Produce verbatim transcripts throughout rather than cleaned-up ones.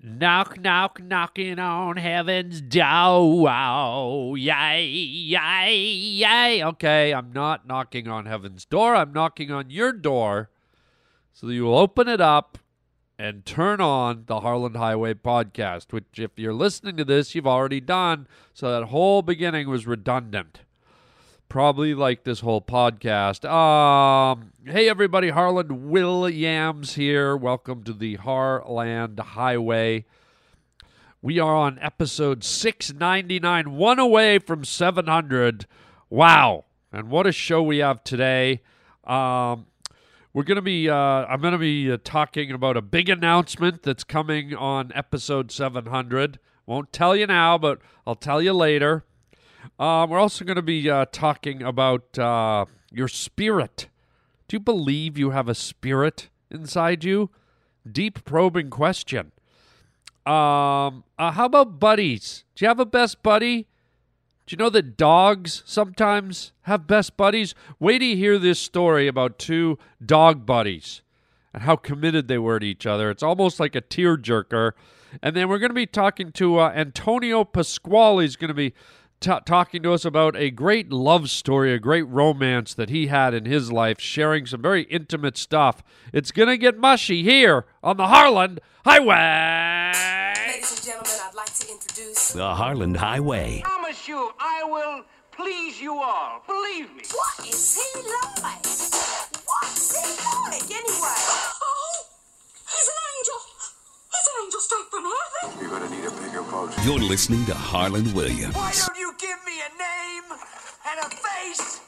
Knock, knock, knocking on heaven's door. Oh, yay, yay, yay. Okay, I'm not knocking on heaven's door. I'm knocking on your door so that you will open it up and turn on the Harland Highway podcast, which if you're listening to this, you've already done. So that whole beginning was redundant. Probably like this whole podcast. Um, hey, everybody. Harland Williams here. Welcome to the Harland Highway. We are on episode six ninety-nine, one away from seven hundred. Wow. And what a show we have today. Um, we're going to be, uh, I'm going to be uh, talking about a big announcement that's coming on episode seven hundred. Won't tell you now, but I'll tell you later. Um, we're also going to be uh, talking about uh, your spirit. Do you believe you have a spirit inside you? Deep probing question. Um, uh, how about buddies? Do you have a best buddy? Do you know that dogs sometimes have best buddies? Wait till you hear this story about two dog buddies and how committed they were to each other. It's almost like a tearjerker. And then we're going to be talking to uh, Antonio Pasquale. He's going to be T- talking to us about a great love story, a great romance that he had in his life, sharing some very intimate stuff. It's going to get mushy here on the Harland Highway. Ladies and gentlemen, I'd like to introduce the Harland Highway. I promise you I will please you all. Believe me. What is he like? What's he like anyway? Oh, he's an angel. He's an angel straight from heaven. You're going to need a bigger boat. You're listening to Harland Williams. Why don't you give me a name and a face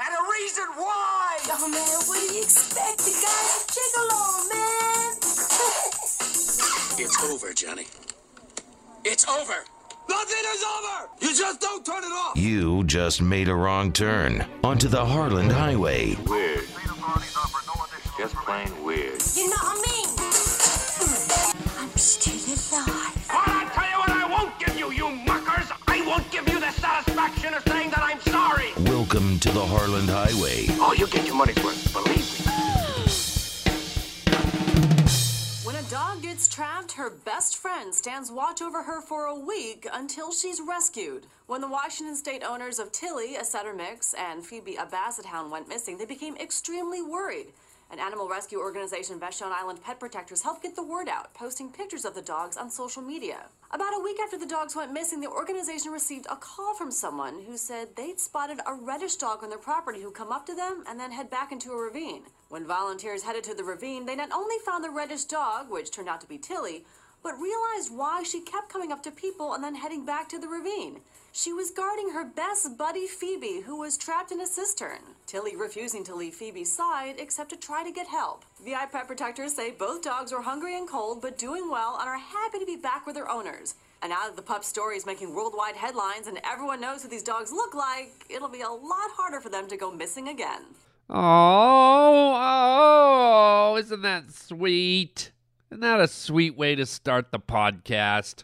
and a reason why? Oh, man, what do you expect? The guy's a gigolo, man. It's over, Johnny. It's over. Nothing is over. You just don't turn it off. You just made a wrong turn onto the Harland Highway. Weird. Just plain weird. You know what I mean? Well, I tell you what I won't give you, you muckers! I won't give you the satisfaction of saying that I'm sorry! Welcome to the Harland Highway. Oh, you get your money's worth, believe me. When a dog gets trapped, her best friend stands watch over her for a week until she's rescued. When the Washington state owners of Tilly, a setter mix, and Phoebe, a basset hound, went missing, they became extremely worried. An animal rescue organization, Vashon Island Pet Protectors, helped get the word out, posting pictures of the dogs on social media. About a week after the dogs went missing, the organization received a call from someone who said they'd spotted a reddish dog on their property who'd come up to them and then head back into a ravine. When volunteers headed to the ravine, they not only found the reddish dog, which turned out to be Tilly, but realized why she kept coming up to people and then heading back to the ravine. She was guarding her best buddy, Phoebe, who was trapped in a cistern. Tilly refusing to leave Phoebe's side except to try to get help. V I Pet Protectors say both dogs were hungry and cold, but doing well and are happy to be back with their owners. And now that the pup story is making worldwide headlines and everyone knows what these dogs look like, it'll be a lot harder for them to go missing again. Oh, oh, isn't that sweet? Isn't that a sweet way to start the podcast?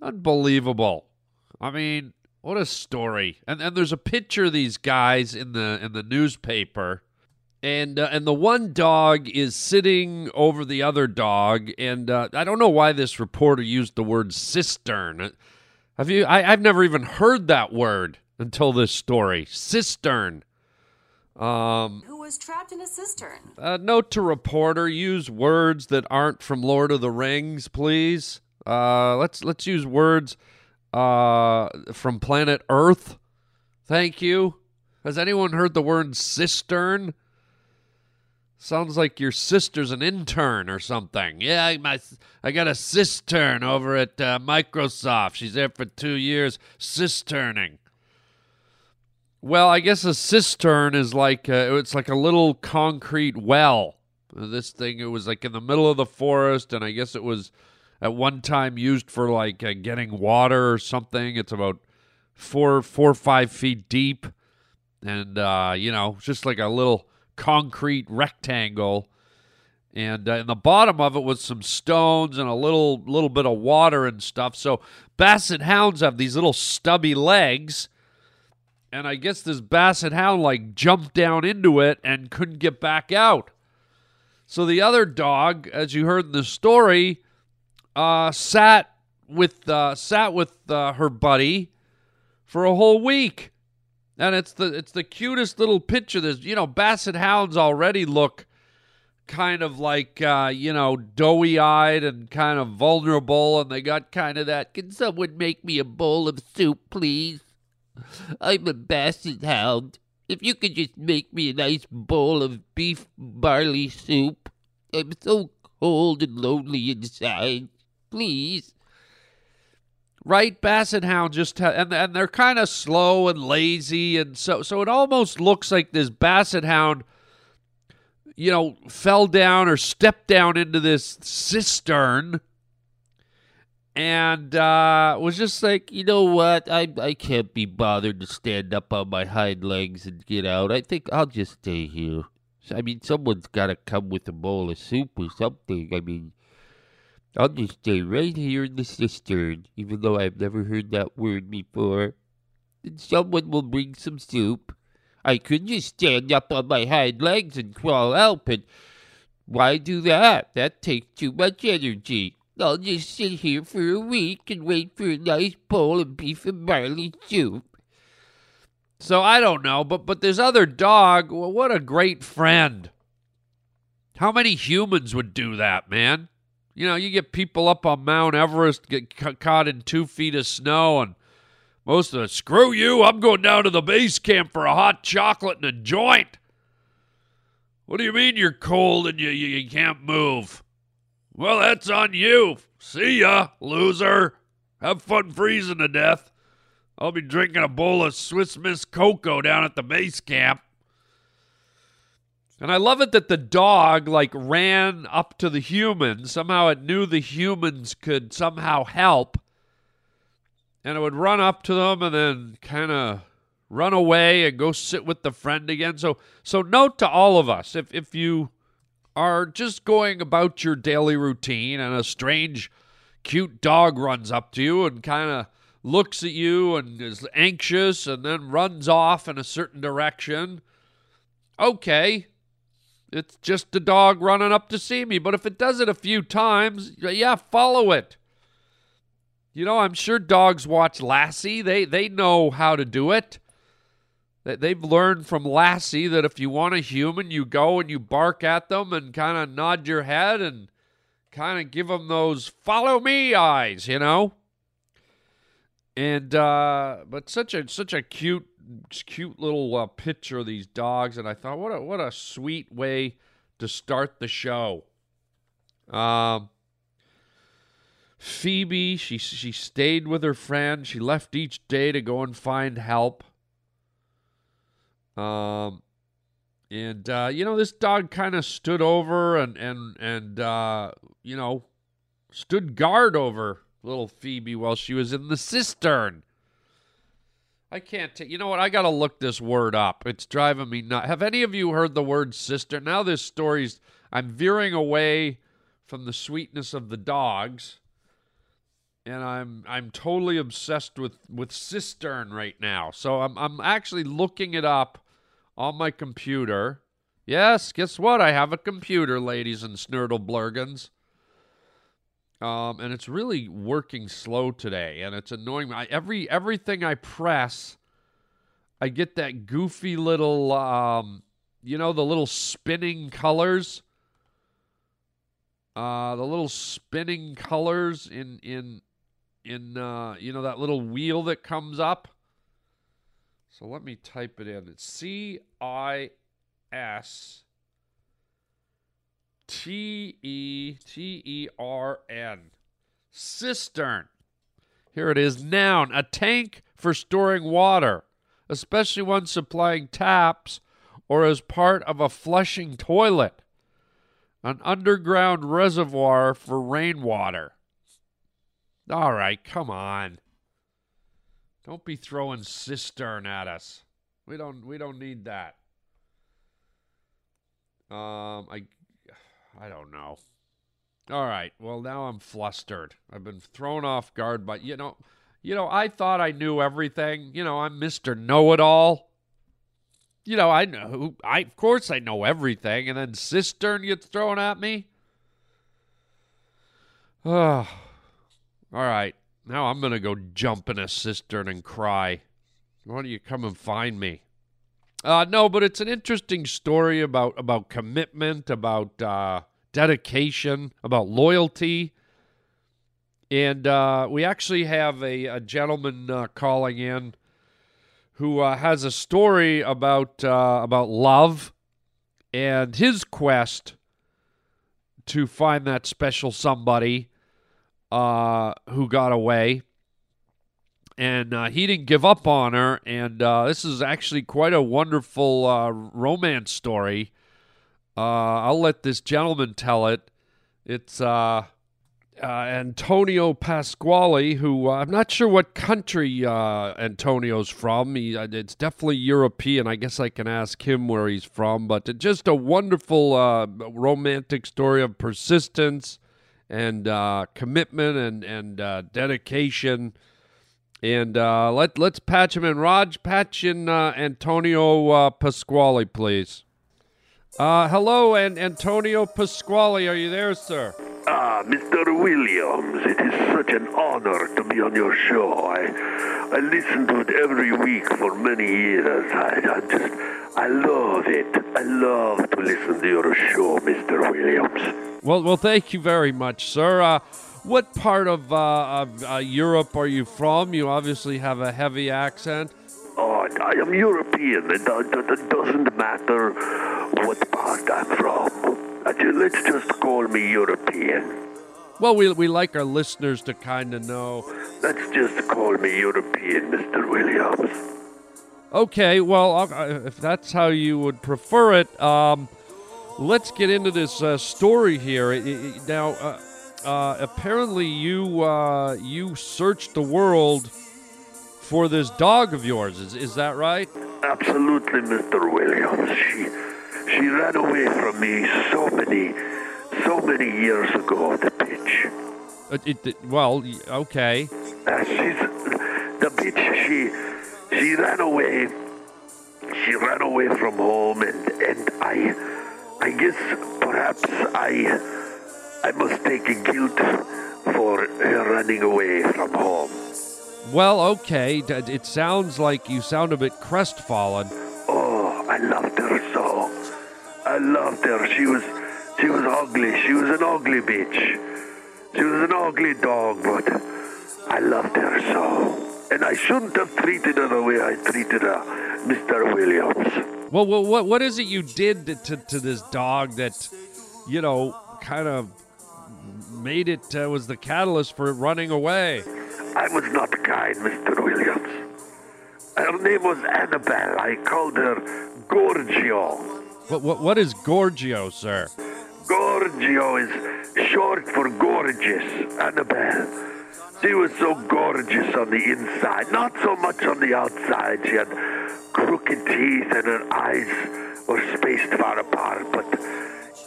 Unbelievable. I mean, what a story. And and there's a picture of these guys in the in the newspaper. And uh, and the one dog is sitting over the other dog. And uh, I don't know why this reporter used the word cistern. Have you? I, I've never even heard that word until this story. Cistern. Um, Who was trapped in a cistern? Uh, note to reporter: use words that aren't from Lord of the Rings, please. Uh, let's let's use words uh, from planet Earth. Thank you. Has anyone heard the word cistern? Sounds like your sister's an intern or something. Yeah, my I got a cistern over at uh, Microsoft. She's there for two years cisterning. Well, I guess a cistern is like a, it's like a little concrete well. This thing, it was like in the middle of the forest, and I guess it was at one time used for like uh, getting water or something. It's about four, four or five feet deep, and uh, you know, just like a little concrete rectangle. And uh, in the bottom of it was some stones and a little little bit of water and stuff. So basset hounds have these little stubby legs. And I guess this basset hound, like, jumped down into it and couldn't get back out. So the other dog, as you heard in the story, uh, sat with uh, sat with uh, her buddy for a whole week, and it's the it's the cutest little picture. There's you know Basset hounds already look kind of like uh, you know doughy eyed and kind of vulnerable, and they got kind of that. Can someone make me a bowl of soup, please? I'm a Basset hound. If you could just make me a nice bowl of beef barley soup. I'm so cold and lonely inside. Please. Right? Basset hound just... Ha- and, and they're kind of slow and lazy. And so, so it almost looks like this Basset hound, you know, fell down or stepped down into this cistern and uh, was just like, you know what, I I can't be bothered to stand up on my hind legs and get out. I think I'll just stay here. I mean, someone's got to come with a bowl of soup or something. I mean, I'll just stay right here in the cistern, even though I've never heard that word before. And someone will bring some soup. I could just stand up on my hind legs and crawl out, but why do that? That takes too much energy. I'll just sit here for a week and wait for a nice bowl of beef and barley soup. So I don't know, but but this other dog, well, what a great friend. How many humans would do that, man? You know, you get people up on Mount Everest, get ca- caught in two feet of snow, and most of them, screw you, I'm going down to the base camp for a hot chocolate and a joint. What do you mean you're cold and you, you, you can't move? Well, that's on you. See ya, loser. Have fun freezing to death. I'll be drinking a bowl of Swiss Miss Cocoa down at the base camp. And I love it that the dog, like, ran up to the human. Somehow it knew the humans could somehow help. And it would run up to them and then kind of run away and go sit with the friend again. So so note to all of us, if if you... are just going about your daily routine and a strange, cute dog runs up to you and kind of looks at you and is anxious and then runs off in a certain direction. Okay, it's just a dog running up to see me, but if it does it a few times, yeah, follow it. You know, I'm sure dogs watch Lassie. They, they know how to do it. They've learned from Lassie that if you want a human, you go and you bark at them and kind of nod your head and kind of give them those follow me eyes, you know? And, uh, but such a, such a cute, cute little uh, picture of these dogs. And I thought, what a, what a sweet way to start the show. Um, Phoebe, she, she stayed with her friend. She left each day to go and find help. Um, and, uh, you know, this dog kind of stood over and, and, and, uh, you know, stood guard over little Phoebe while she was in the cistern. I can't take, you know what? I got to look this word up. It's driving me nuts. Have any of you heard the word cistern? Now this story's, I'm veering away from the sweetness of the dogs and I'm I'm totally obsessed with, with cistern right now. So I'm I'm actually looking it up on my computer. Yes, guess what? I have a computer, ladies and snurtleblurgans. Um, and it's really working slow today, and it's annoying me. I, every everything I press, I get that goofy little, um, you know, the little spinning colors. Uh, the little spinning colors in in. in, uh, you know, that little wheel that comes up. So let me type it in. It's C I S T E T E R N. Cistern. Here it is. Noun, a tank for storing water, especially one supplying taps or as part of a flushing toilet. An underground reservoir for rainwater. All right, come on. Don't be throwing cistern at us. We don't we don't need that. Um I I don't know. All right. Well, now I'm flustered. I've been thrown off guard by you know, you know, I thought I knew everything. You know, I'm Mister Know-It-All. You know, I know I of course I know everything and then cistern gets thrown at me. All right. Now I'm going to go jump in a cistern and cry. Why don't you come and find me? Uh, no, but it's an interesting story about, about commitment, about uh, dedication, about loyalty. And uh, we actually have a, a gentleman uh, calling in who uh, has a story about uh, about love and his quest to find that special somebody uh, who got away. And uh, he didn't give up on her, and uh, this is actually quite a wonderful uh, romance story. Uh, I'll let this gentleman tell it. It's uh, uh, Antonio Pasquale, who uh, I'm not sure what country uh, Antonio's from. He, it's definitely European. I guess I can ask him where he's from, but just a wonderful uh, romantic story of persistence and uh, commitment and, and uh, dedication. And uh, let, let's patch him in. Raj, patch in uh, Antonio uh, Pasquale, please. Uh, hello, and Antonio Pasquale. Are you there, sir? Ah, Mister Williams, it is such an honor to be on your show. I, I listen to it every week for many years. I, I just, I love it. I love to listen to your show, Mister Williams. Well, well, thank you very much, sir. Uh, What part of, uh, of uh, Europe are you from? You obviously have a heavy accent. Oh, I am European. It, it, it doesn't matter what part I'm from. Let's just call me European. Well, we we like our listeners to kind of know. Let's just call me European, Mister Williams. Okay, well, I'll, if that's how you would prefer it, um, let's get into this uh, story here. It, it, now... Uh, Uh, apparently you uh, you searched the world for this dog of yours. Is is that right? Absolutely, Mister Williams. She she ran away from me so many so many years ago. The bitch. It, it, it, well, okay. Uh, she's the bitch. She she ran away. She ran away from home, and and I I guess perhaps I. I must take a guilt for her running away from home. Well, okay. It sounds like you sound a bit crestfallen. Oh, I loved her so. I loved her. She was, she was ugly. She was an ugly bitch. She was an ugly dog, but I loved her so. And I shouldn't have treated her the way I treated her, Mister Williams. Well, well what what is it you did to to this dog that, you know, kind of made it, uh, was the catalyst for running away? I was not kind, Mister Williams. Her name was Annabelle. I called her Giorgio. What, what, what is Giorgio, sir? Giorgio is short for gorgeous, Annabelle. She was so gorgeous on the inside, not so much on the outside. She had crooked teeth and her eyes were spaced far apart, but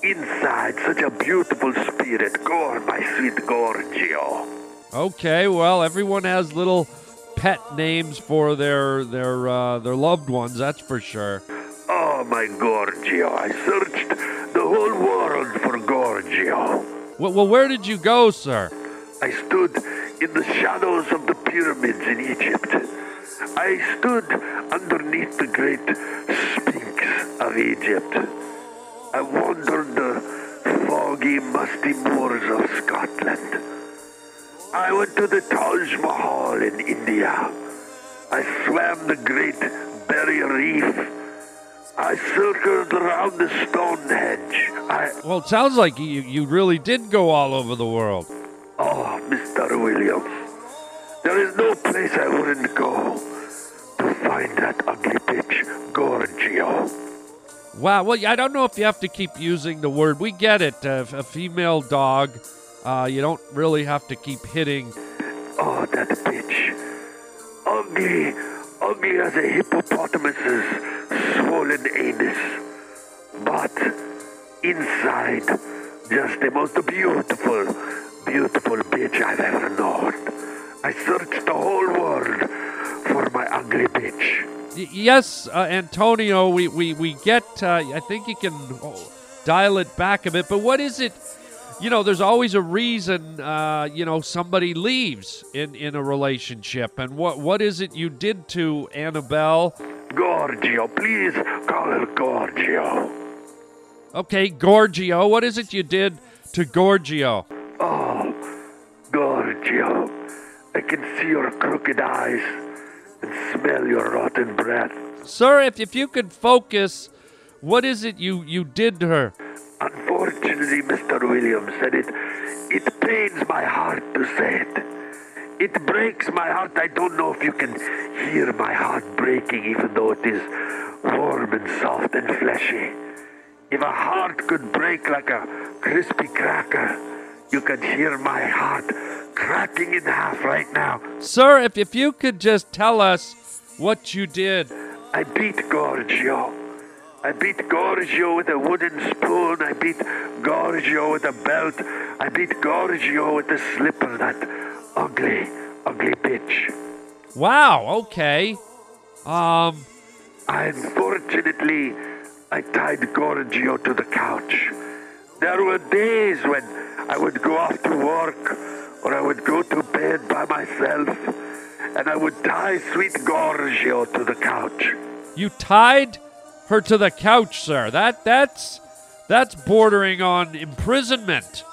inside, such a beautiful spirit. Gore, my sweet Giorgio. Okay, well, everyone has little pet names for their their uh, their loved ones, that's for sure. Oh, my Giorgio. I searched the whole world for Giorgio. Well, well, where did you go, sir? I stood in the shadows of the pyramids in Egypt. I stood underneath the great Sphinx of Egypt. I wandered the foggy, musty moors of Scotland. I went to the Taj Mahal in India. I swam the Great Barrier Reef. I circled around the Stonehenge. I... Well, it sounds like you, you really did go all over the world. Oh, Mister Williams, there is no place I wouldn't go to find that ugly bitch, Giorgio. Wow, well, I don't know if you have to keep using the word. We get it, uh, a female dog. Uh, you don't really have to keep hitting. Oh, that bitch. Ugly, ugly as a hippopotamus's swollen anus. But inside, just the most beautiful, beautiful bitch I've ever known. I searched the whole world for my ugly bitch. Yes, uh, Antonio, we, we, we get, uh, I think you can oh, dial it back a bit, but what is it you know, there's always a reason, uh, you know, somebody leaves in, in a relationship. And what what is it you did to Annabelle? Giorgio, please call her Giorgio. Okay, Giorgio. What is it you did to Giorgio? Oh, Giorgio, I can see your crooked eyes and smell your rotten breath. Sir, if, if you could focus, what is it you, you did to her? Unfortunately, Mister Williams, and it, it pains my heart to say it. It breaks my heart. I don't know if you can hear my heart breaking, even though it is warm and soft and fleshy. If a heart could break like a crispy cracker, you could hear my heart cracking in half right now. Sir, if, if you could just tell us what you did. I beat Giorgio. I beat Giorgio with a wooden spoon. I beat Giorgio with a belt. I beat Giorgio with a slipper, that ugly, ugly bitch. Wow, okay. Um. Unfortunately, I tied Giorgio to the couch. There were days when I would go off to work or I would go to bed by myself and I would tie sweet Giorgio to the couch. You tied her to the couch, sir. That that's that's bordering on imprisonment.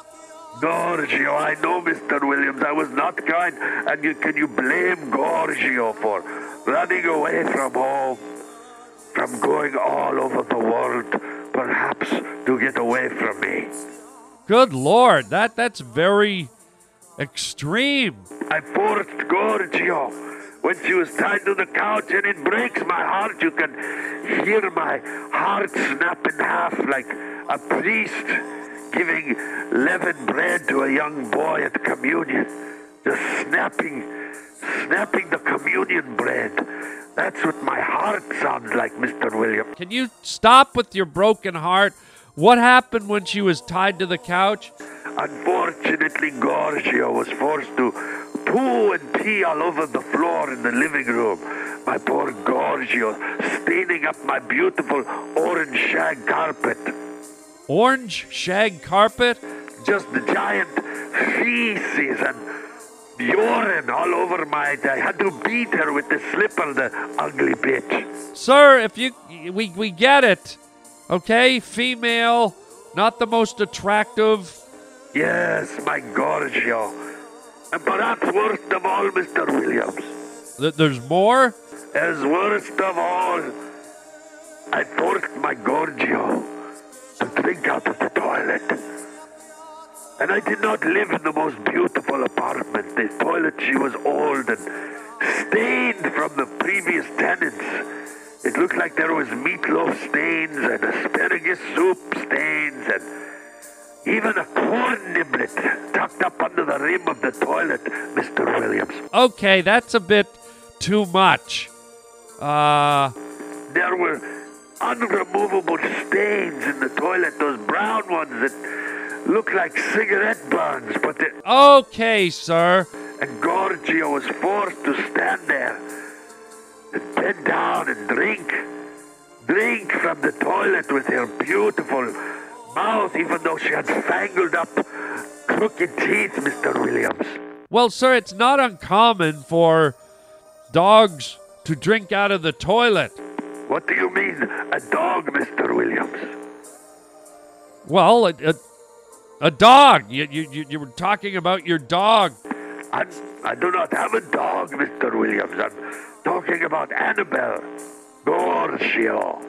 Giorgio, I know, Mister Williams, I was not kind. And you, can you blame Giorgio for running away from home, from going all over the world, perhaps to get away from me? Good Lord, that that's very extreme. I forced Giorgio when she was tied to the couch, and it breaks my heart. You can hear my heart snap in half like a priest giving leavened bread to a young boy at communion. Just snapping, snapping the communion bread. That's what my heart sounds like, Mister Williams. Can you stop with your broken heart? What happened when she was tied to the couch? Unfortunately, Giorgio was forced to poo and pee all over the floor in the living room. My poor Giorgio, staining up my beautiful orange shag carpet. Orange shag carpet? Just the giant feces and urine all over my... I had to beat her with the slipper, the ugly bitch. Sir, if you... We, we get it. Okay, female, not the most attractive. Yes, my Giorgio. And perhaps worst of all, Mister Williams. Th there's more? As worst of all, I forced my Giorgio to drink out of the toilet. And I did not live in the most beautiful apartment. The toilet, she was old and stained from the previous tenants. It looked like there was meatloaf stains and asparagus soup stains and even a corn niblet tucked up under the rim of the toilet, Mister Williams. Okay, that's a bit too much. Uh... There were unremovable stains in the toilet, those brown ones that looked like cigarette burns, but they... Okay, sir. And Giorgio was forced to stand there and bend down and drink, drink from the toilet with her beautiful mouth, even though she had fangled up crooked teeth, Mister Williams. Well, sir, it's not uncommon for dogs to drink out of the toilet. What do you mean, a dog, Mister Williams? Well, a, a, a dog. You, you, you were talking about your dog. I, I do not have a dog, Mister Williams. I'm talking about Annabelle. Giorgio.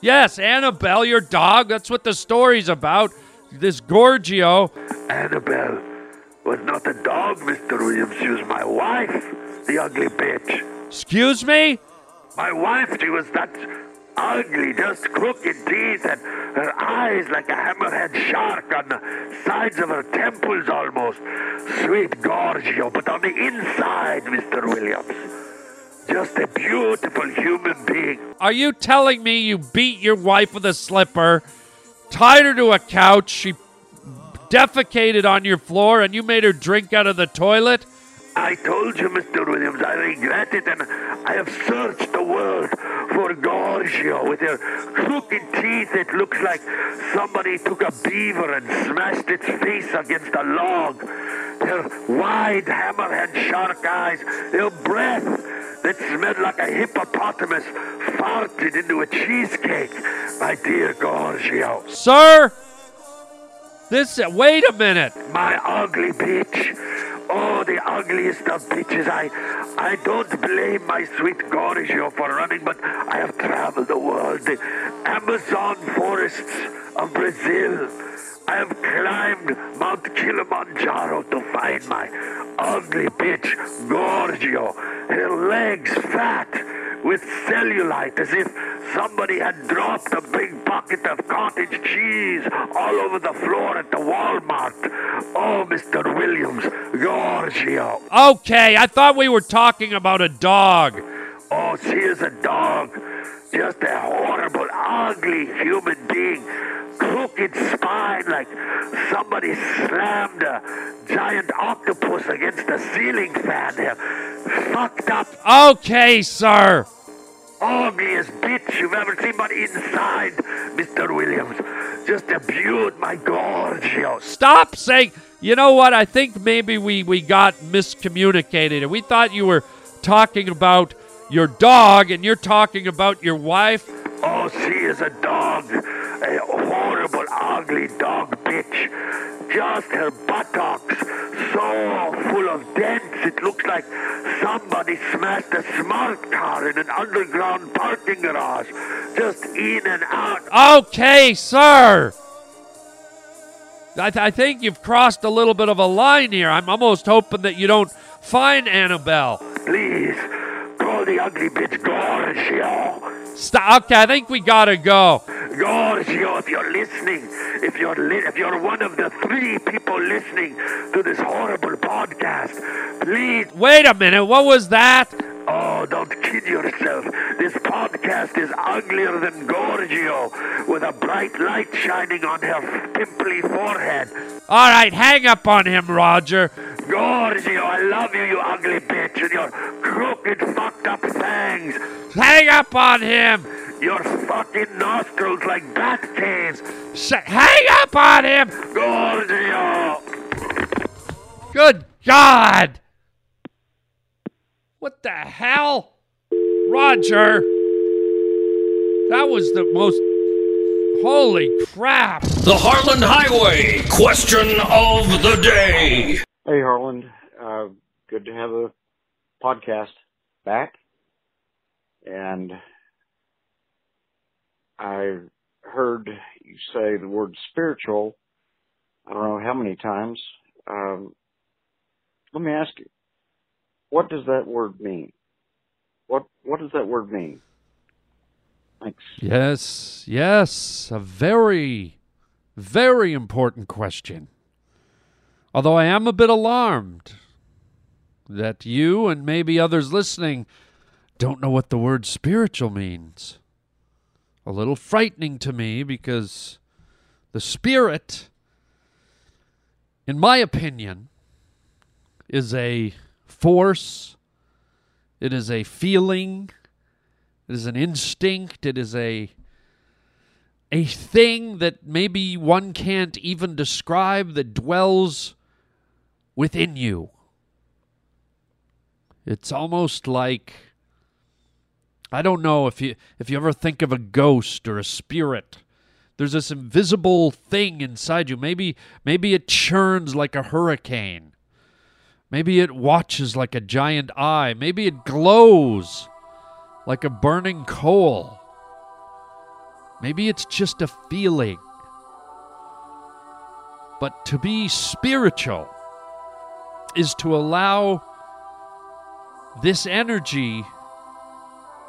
Yes, Annabelle, your dog. That's what the story's about. This Giorgio. Annabelle was not a dog, Mister Williams. She was my wife, the ugly bitch. Excuse me? My wife, she was that ugly, just crooked teeth and her eyes like a hammerhead shark on the sides of her temples almost. Sweet Giorgio, but on the inside, Mister Williams, just a beautiful human being. Are you telling me you beat your wife with a slipper, tied her to a couch, she defecated on your floor, and you made her drink out of the toilet? I told you, Mister Williams, I regret it, and I have searched the world for Giorgio. With her crooked teeth, it looks like somebody took a beaver and smashed its face against a log. Her wide hammerhead shark eyes, her breath that smelled like a hippopotamus farted into a cheesecake. My dear Giorgio. Sir! This, wait a minute. My ugly bitch. Oh, the ugliest of bitches. I, I don't blame my sweet Giorgio for running, but I have traveled the world, the Amazon forests of Brazil. I have climbed Mount Kilimanjaro to find my ugly bitch, Giorgio. Her legs fat with cellulite, as if somebody had dropped a big bucket of cottage cheese all over the floor at the Walmart. Oh, Mister Williams, Giorgio. Okay, I thought we were talking about a dog. Oh, she is a dog. Just a horrible, ugly human being. Crooked spine, like somebody slammed a giant octopus against a ceiling fan. They're fucked up. Okay, sir. Ugliest bitch you've ever seen, but inside, Mister Williams, just imbued my Giorgio. Stop saying, you know what, I think maybe we, we got miscommunicated. We thought you were talking about your dog, and you're talking about your wife. Oh, she is a dog. A horrible, ugly dog bitch. Just her buttocks, so full of dents, it looks like somebody smashed a smart car in an underground parking garage. Just in and out. Okay, sir. I, th I think you've crossed a little bit of a line here. I'm almost hoping that you don't find Annabelle. Please, call the ugly bitch Giorgio. Stop. Okay, I think we gotta go. Giorgio, if you're listening, if you're li if you're one of the three people listening to this horrible podcast, please. Wait a minute. What was that? Oh, don't kid yourself. This podcast is uglier than Giorgio, with a bright light shining on her pimply forehead. All right, hang up on him, Roger. Giorgio, I love you, you ugly bitch, and your crooked, fucked up fangs. Hang up on him. Your fucking nostrils like bat caves. Sh hang up on him. Giorgio. Good God. What the hell? Roger. That was the most... Holy crap. The Harland Highway question of the day. Hey, Harland. Uh, good to have a podcast back. And I heard you say the word spiritual, I don't know how many times. Um, let me ask you, what does that word mean? What What does that word mean? Thanks. Yes, yes, a very, very important question. Although I am a bit alarmed that you and maybe others listening don't know what the word spiritual means. A little frightening to me, because the spirit, in my opinion, is a force, it is a feeling, it is an instinct, it is a a thing that maybe one can't even describe, that dwells within you. It's almost like, I don't know if you if you ever think of a ghost or a spirit. There's this invisible thing inside you. Maybe maybe it churns like a hurricane. Maybe it watches like a giant eye. Maybe it glows like a burning coal. Maybe it's just a feeling. But to be spiritual is to allow this energy,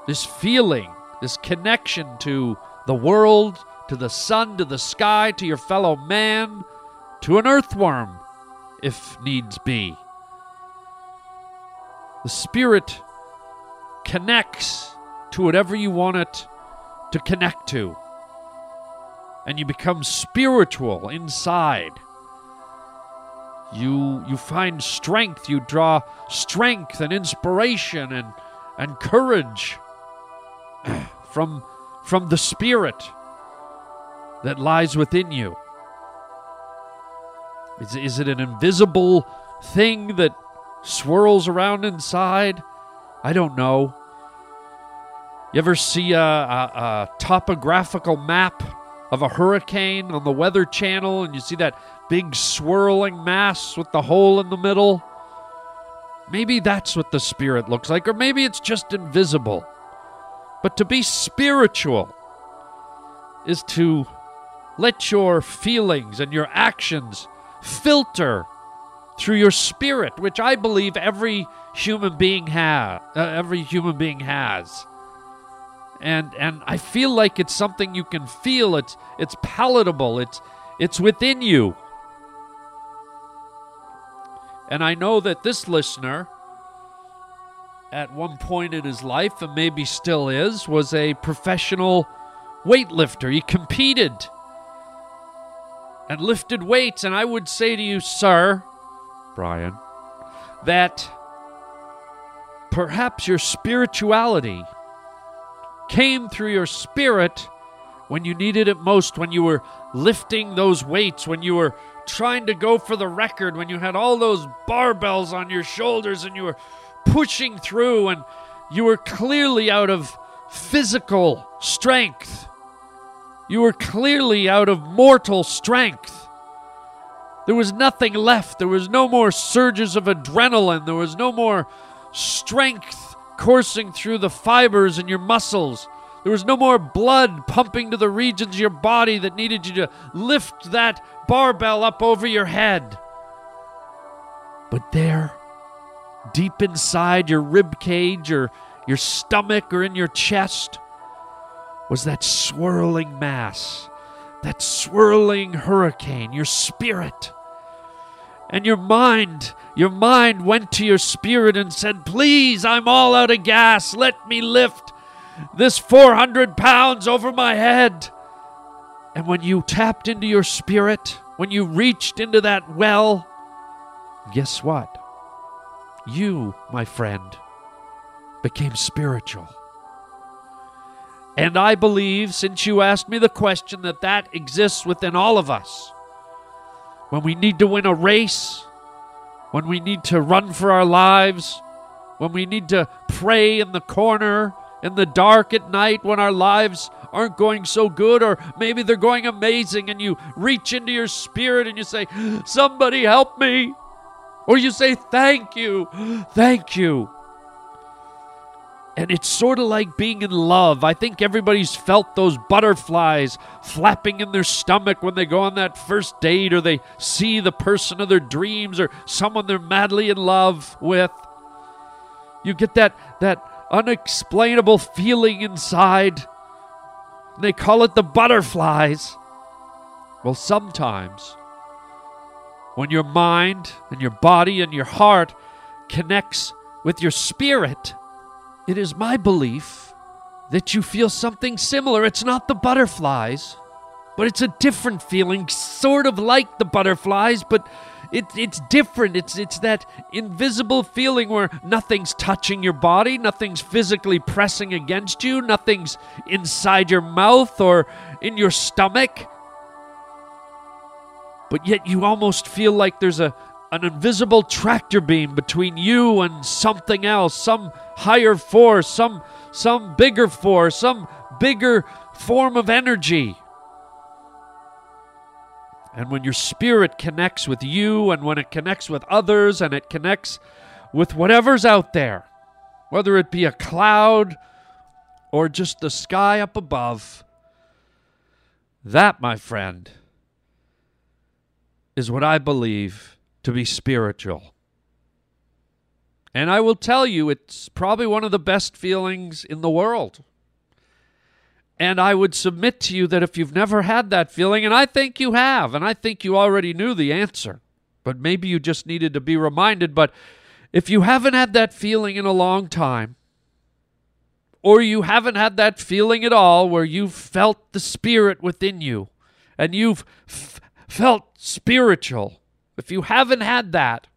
this feeling, this connection to the world, to the sun, to the sky, to your fellow man, to an earthworm, if needs be. The spirit connects to whatever you want it to connect to. And you become spiritual inside. You you find strength, you draw strength and inspiration and and courage from from the spirit that lies within you. Is, is it an invisible thing that swirls around inside? I don't know. You ever see a, a, a topographical map of a hurricane on the Weather Channel, and you see that big swirling mass with the hole in the middle? Maybe that's what the spirit looks like, or maybe it's just invisible. But to be spiritual is to let your feelings and your actions filter through your spirit, which I believe every human being has. Uh, every human being has. And and I feel like it's something you can feel. It's it's palatable. It's it's within you. And I know that this listener, at one point in his life, and maybe still is, was a professional weightlifter. He competed and lifted weights. And I would say to you, sir, Brian, that perhaps your spirituality came through your spirit when you needed it most, when you were lifting those weights, when you were trying to go for the record, when you had all those barbells on your shoulders and you were pushing through and you were clearly out of physical strength. You were clearly out of mortal strength. There was nothing left. There was no more surges of adrenaline. There was no more strength coursing through the fibers in your muscles. There was no more blood pumping to the regions of your body that needed you to lift that barbell up over your head. But there, deep inside your rib cage or your stomach or in your chest, was that swirling mass, that swirling hurricane, your spirit. And your mind, your mind went to your spirit and said, please, I'm all out of gas. Let me lift this four hundred pounds over my head. And when you tapped into your spirit, when you reached into that well, guess what? You, my friend, became spiritual. And I believe, since you asked me the question, that that exists within all of us. When we need to win a race, when we need to run for our lives, when we need to pray in the corner, in the dark at night, when our lives aren't going so good, or maybe they're going amazing, and you reach into your spirit and you say, somebody help me. Or you say, thank you, thank you. And it's sort of like being in love. I think everybody's felt those butterflies flapping in their stomach when they go on that first date or they see the person of their dreams or someone they're madly in love with. You get that, that unexplainable feeling inside. They call it the butterflies. Well, sometimes when your mind and your body and your heart connects with your spirit, it is my belief that you feel something similar. It's not the butterflies, but it's a different feeling, sort of like the butterflies, but it, it's different. It's, it's that invisible feeling where nothing's touching your body, nothing's physically pressing against you, nothing's inside your mouth or in your stomach, but yet you almost feel like there's a an invisible tractor beam between you and something else, some higher force, some some bigger force, some bigger form of energy. And when your spirit connects with you and when it connects with others and it connects with whatever's out there, whether it be a cloud or just the sky up above, that, my friend, is what I believe to be spiritual. And I will tell you, it's probably one of the best feelings in the world. And I would submit to you that if you've never had that feeling, and I think you have, and I think you already knew the answer, but maybe you just needed to be reminded, but if you haven't had that feeling in a long time, or you haven't had that feeling at all where you've felt the spirit within you, and you've f- felt spiritual, If you haven't had that,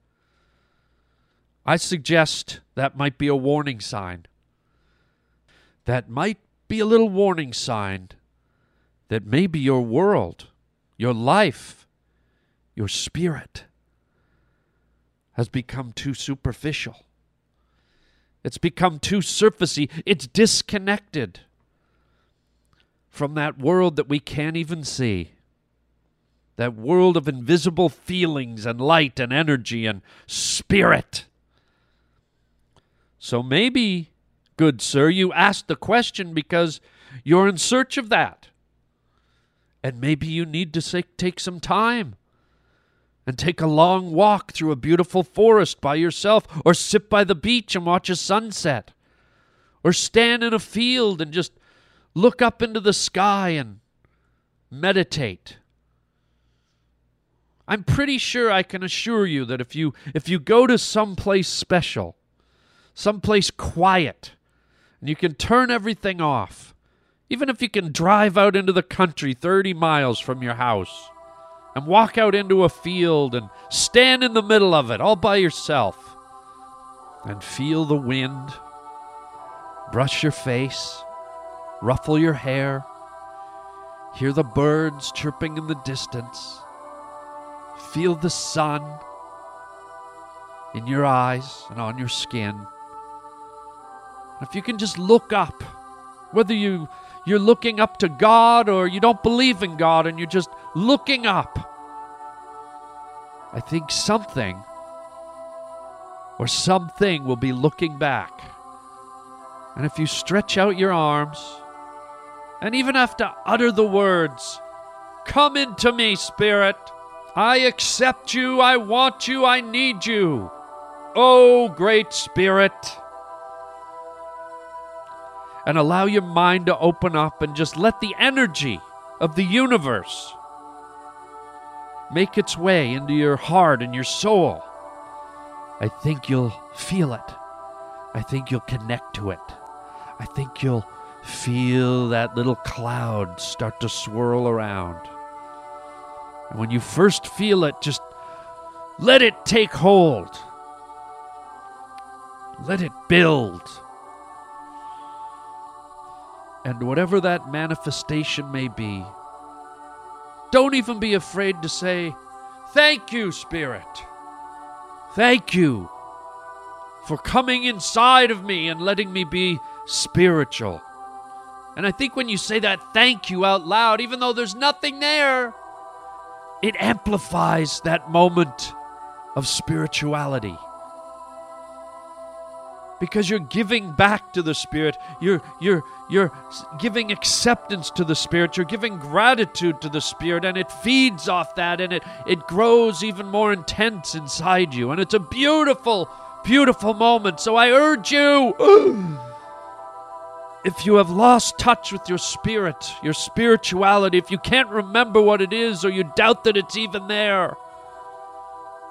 I suggest that might be a warning sign. That might be a little warning sign that maybe your world, your life, your spirit has become too superficial. It's become too surfacey. It's disconnected from that world that we can't even see. That world of invisible feelings and light and energy and spirit. So maybe, good sir, you asked the question because you're in search of that. And maybe you need to say, take some time and take a long walk through a beautiful forest by yourself, or sit by the beach and watch a sunset, or stand in a field and just look up into the sky and meditate. I'm pretty sure I can assure you that if you if you go to someplace special, someplace quiet, and you can turn everything off, even if you can drive out into the country thirty miles from your house and walk out into a field and stand in the middle of it all by yourself and feel the wind brush your face, ruffle your hair, hear the birds chirping in the distance, feel the sun in your eyes and on your skin. If you can just look up, whether you, you're looking up to God or you don't believe in God and you're just looking up, I think something or something will be looking back. And if you stretch out your arms and even have to utter the words, "Come into me, Spirit. I accept you, I want you, I need you. Oh, great Spirit." And allow your mind to open up and just let the energy of the universe make its way into your heart and your soul. I think you'll feel it. I think you'll connect to it. I think you'll feel that little cloud start to swirl around. And when you first feel it, just let it take hold. Let it build. And whatever that manifestation may be, don't even be afraid to say, "Thank you, Spirit. Thank you for coming inside of me and letting me be spiritual." And I think when you say that thank you out loud, even though there's nothing there, it amplifies that moment of spirituality. Because you're giving back to the Spirit, you're, you're, you're giving acceptance to the Spirit, you're giving gratitude to the Spirit, and it feeds off that, and it, it grows even more intense inside you. And it's a beautiful, beautiful moment. So I urge you, if you have lost touch with your spirit, your spirituality, if you can't remember what it is or you doubt that it's even there,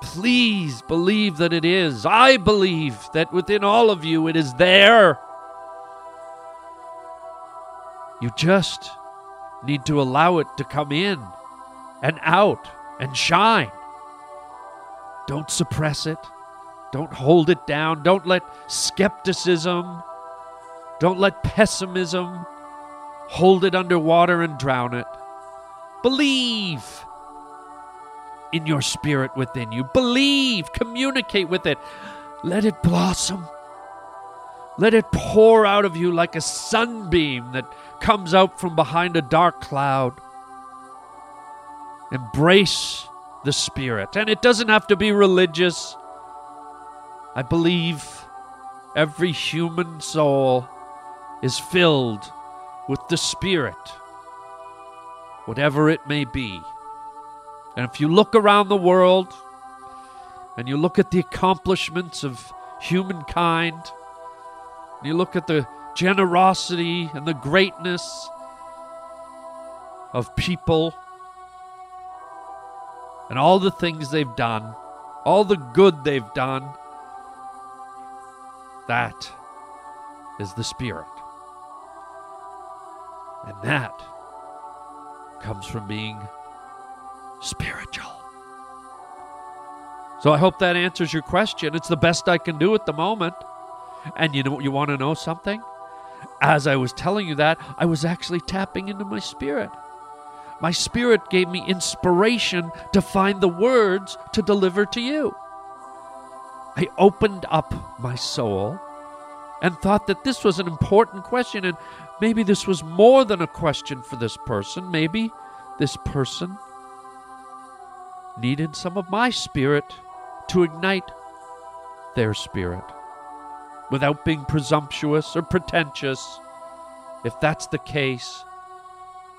please believe that it is. I believe that within all of you it is there. You just need to allow it to come in and out and shine. Don't suppress it. Don't hold it down. Don't let skepticism, don't let pessimism hold it underwater and drown it. Believe in your spirit within you. Believe. Communicate with it. Let it blossom. Let it pour out of you like a sunbeam that comes out from behind a dark cloud. Embrace the Spirit. And it doesn't have to be religious. I believe every human soul is filled with the Spirit, whatever it may be. And if you look around the world and you look at the accomplishments of humankind, and you look at the generosity and the greatness of people and all the things they've done, all the good they've done, that is the Spirit. And that comes from being spiritual. So I hope that answers your question. It's the best I can do at the moment. And you know, you want to know something? As I was telling you that, I was actually tapping into my spirit. My spirit gave me inspiration to find the words to deliver to you. I opened up my soul and thought that this was an important question, and maybe this was more than a question for this person. Maybe this person needed some of my spirit to ignite their spirit without being presumptuous or pretentious. If that's the case,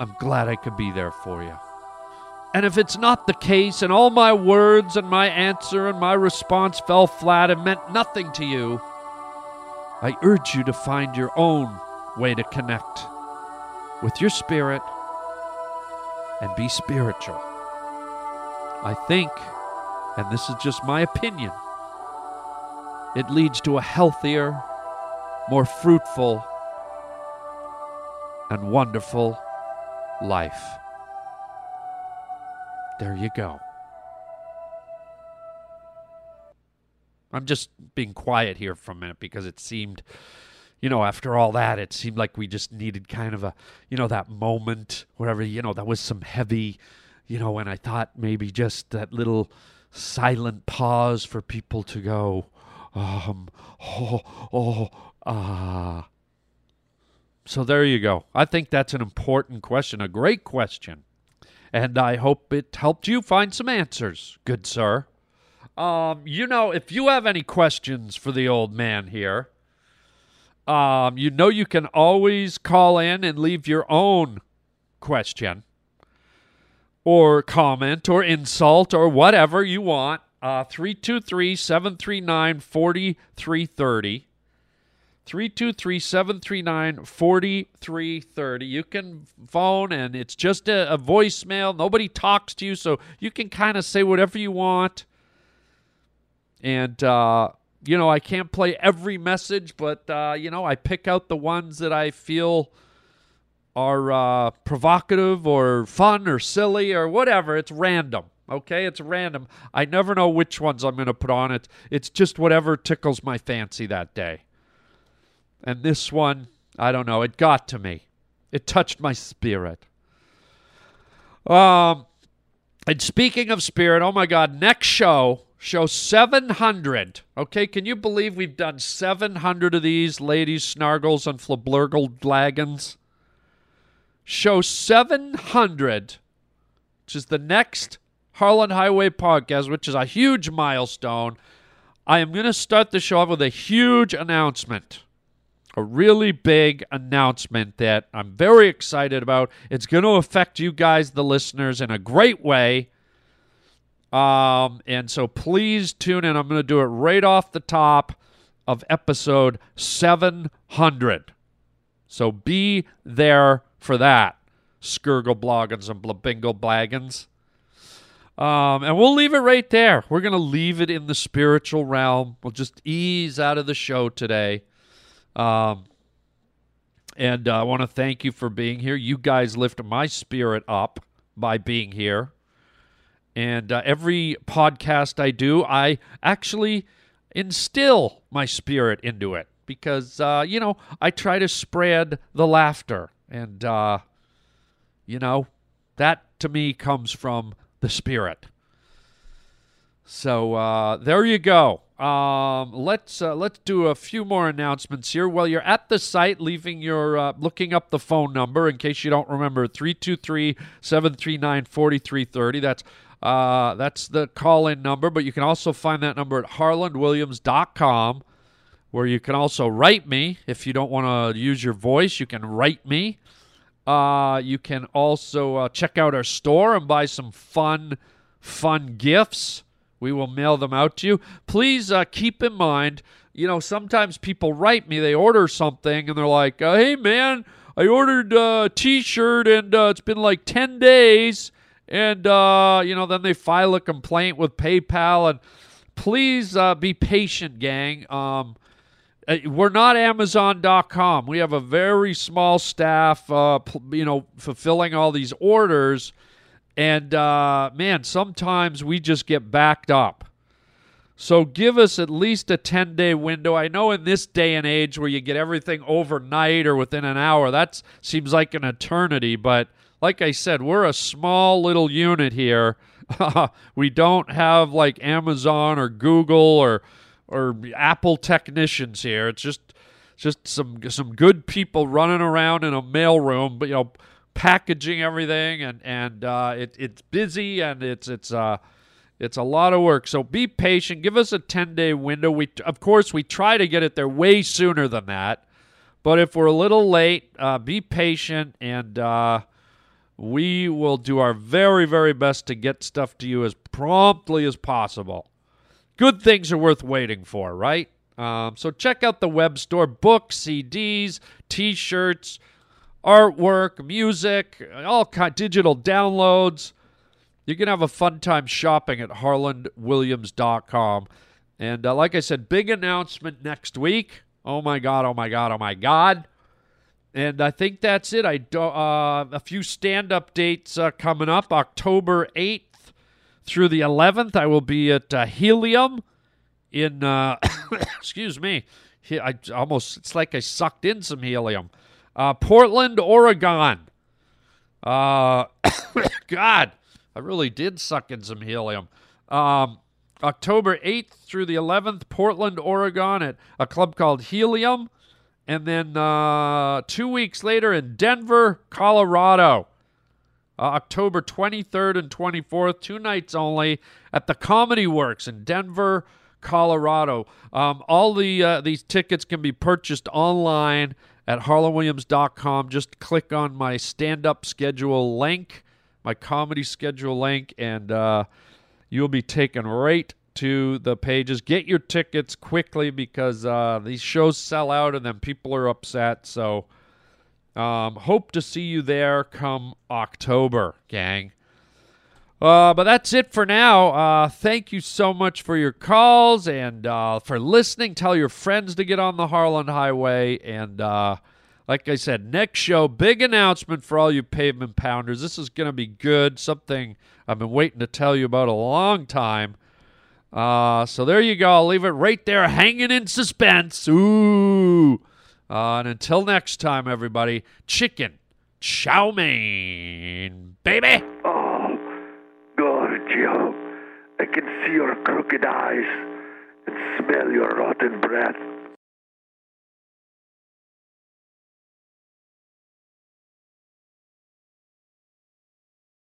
I'm glad I could be there for you. And if it's not the case, and all my words and my answer and my response fell flat and meant nothing to you, I urge you to find your own way to connect with your spirit and be spiritual. I think, and this is just my opinion, it leads to a healthier, more fruitful, and wonderful life. There you go. I'm just being quiet here for a minute because it seemed, you know, after all that, it seemed like we just needed kind of a, you know, that moment, whatever, you know, that was some heavy, you know, and I thought maybe just that little silent pause for people to go, um, oh, oh, ah. So there you go. I think that's an important question, a great question. And I hope it helped you find some answers, good sir. Um, you know, if you have any questions for the old man here, um, you know you can always call in and leave your own question or comment or insult or whatever you want. Uh, three two three, seven three nine, four three three zero. three two three, seven three nine, four three three zero. You can phone, and it's just a, a voicemail. Nobody talks to you, so you can kind of say whatever you want. And, uh, you know, I can't play every message, but, uh, you know, I pick out the ones that I feel are uh, provocative or fun or silly or whatever. It's random, okay? It's random. I never know which ones I'm going to put on it. It's just whatever tickles my fancy that day. And this one, I don't know, it got to me. It touched my spirit. Um, and speaking of spirit, oh my God, next show, show seven hundred. Okay, can you believe we've done seven hundred of these ladies, snargles, and flablergle dragons? Show seven hundred, which is the next Harland Highway podcast, which is a huge milestone. I am going to start the show off with a huge announcement. A really big announcement that I'm very excited about. It's going to affect you guys, the listeners, in a great way. Um, and so please tune in. I'm going to do it right off the top of episode seven hundred. So be there for that, Skurgle Bloggins and Blabingle Blaggins. Um, and we'll leave it right there. We're going to leave it in the spiritual realm. We'll just ease out of the show today. Um, and uh, I want to thank you for being here. You guys lift my spirit up by being here. And uh, every podcast I do, I actually instill my spirit into it because, uh, you know, I try to spread the laughter. And, uh, you know, that to me comes from the spirit. So uh, there you go. Um, let's uh, let's do a few more announcements here. While you're at the site, leaving your uh, looking up the phone number in case you don't remember, three two three, seven three nine, four three three zero. That's uh, that's the call-in number, but you can also find that number at harland williams dot com, where you can also write me if you don't want to use your voice. You can write me. Uh, you can also uh, check out our store and buy some fun fun gifts. We will mail them out to you. Please uh, keep in mind, you know, sometimes people write me, they order something, and they're like, uh, hey, man, I ordered uh, a T-shirt, and uh, it's been like ten days. And, uh, you know, then they file a complaint with PayPal. And please uh, be patient, gang. Um, we're not amazon dot com. We have a very small staff, uh, you know, fulfilling all these orders. And, uh, man, sometimes we just get backed up. So give us at least a ten-day window. I know in this day and age where you get everything overnight or within an hour, that seems like an eternity. But like I said, we're a small little unit here. We don't have like Amazon or Google or or Apple technicians here. It's just just some some good people running around in a mailroom, but you know, packaging everything, and and uh, it, it's busy and it's it's uh, it's a lot of work. So be patient. Give us a ten-day window. We of course we try to get it there way sooner than that, but if we're a little late, uh, be patient and. Uh, We will do our very, very best to get stuff to you as promptly as possible. Good things are worth waiting for, right? Um, so check out the web store. Books, C Ds, T-shirts, artwork, music, all kind of digital downloads. You can have a fun time shopping at harland williams dot com. And uh, like I said, big announcement next week. Oh, my God, oh, my God, oh, my God. And I think that's it. I do, uh, a few stand-up dates uh, coming up. October eighth through the eleventh, I will be at uh, Helium in, uh, excuse me, I almost, it's like I sucked in some helium. Uh, Portland, Oregon. Uh, God, I really did suck in some helium. Um, October eighth through the eleventh, Portland, Oregon at a club called Helium. And then uh, two weeks later in Denver, Colorado, uh, October twenty-third and twenty-fourth, two nights only at the Comedy Works in Denver, Colorado. Um, all the uh, these tickets can be purchased online at harland williams dot com. Just click on my stand-up schedule link, my comedy schedule link, and uh, you'll be taken right to the pages. Get your tickets quickly because uh, these shows sell out and then people are upset. So um, hope to see you there come October, gang. Uh, but that's it for now. Uh, thank you so much for your calls and uh, for listening. Tell your friends to get on the Harland Highway. And uh, like I said, next show, big announcement for all you pavement pounders. This is going to be good. Something I've been waiting to tell you about a long time. Uh, so there you go. I'll leave it right there, hanging in suspense. Ooh. Uh, and until next time, everybody, chicken chow mein, baby. Oh, Giorgio, I can see your crooked eyes and smell your rotten breath.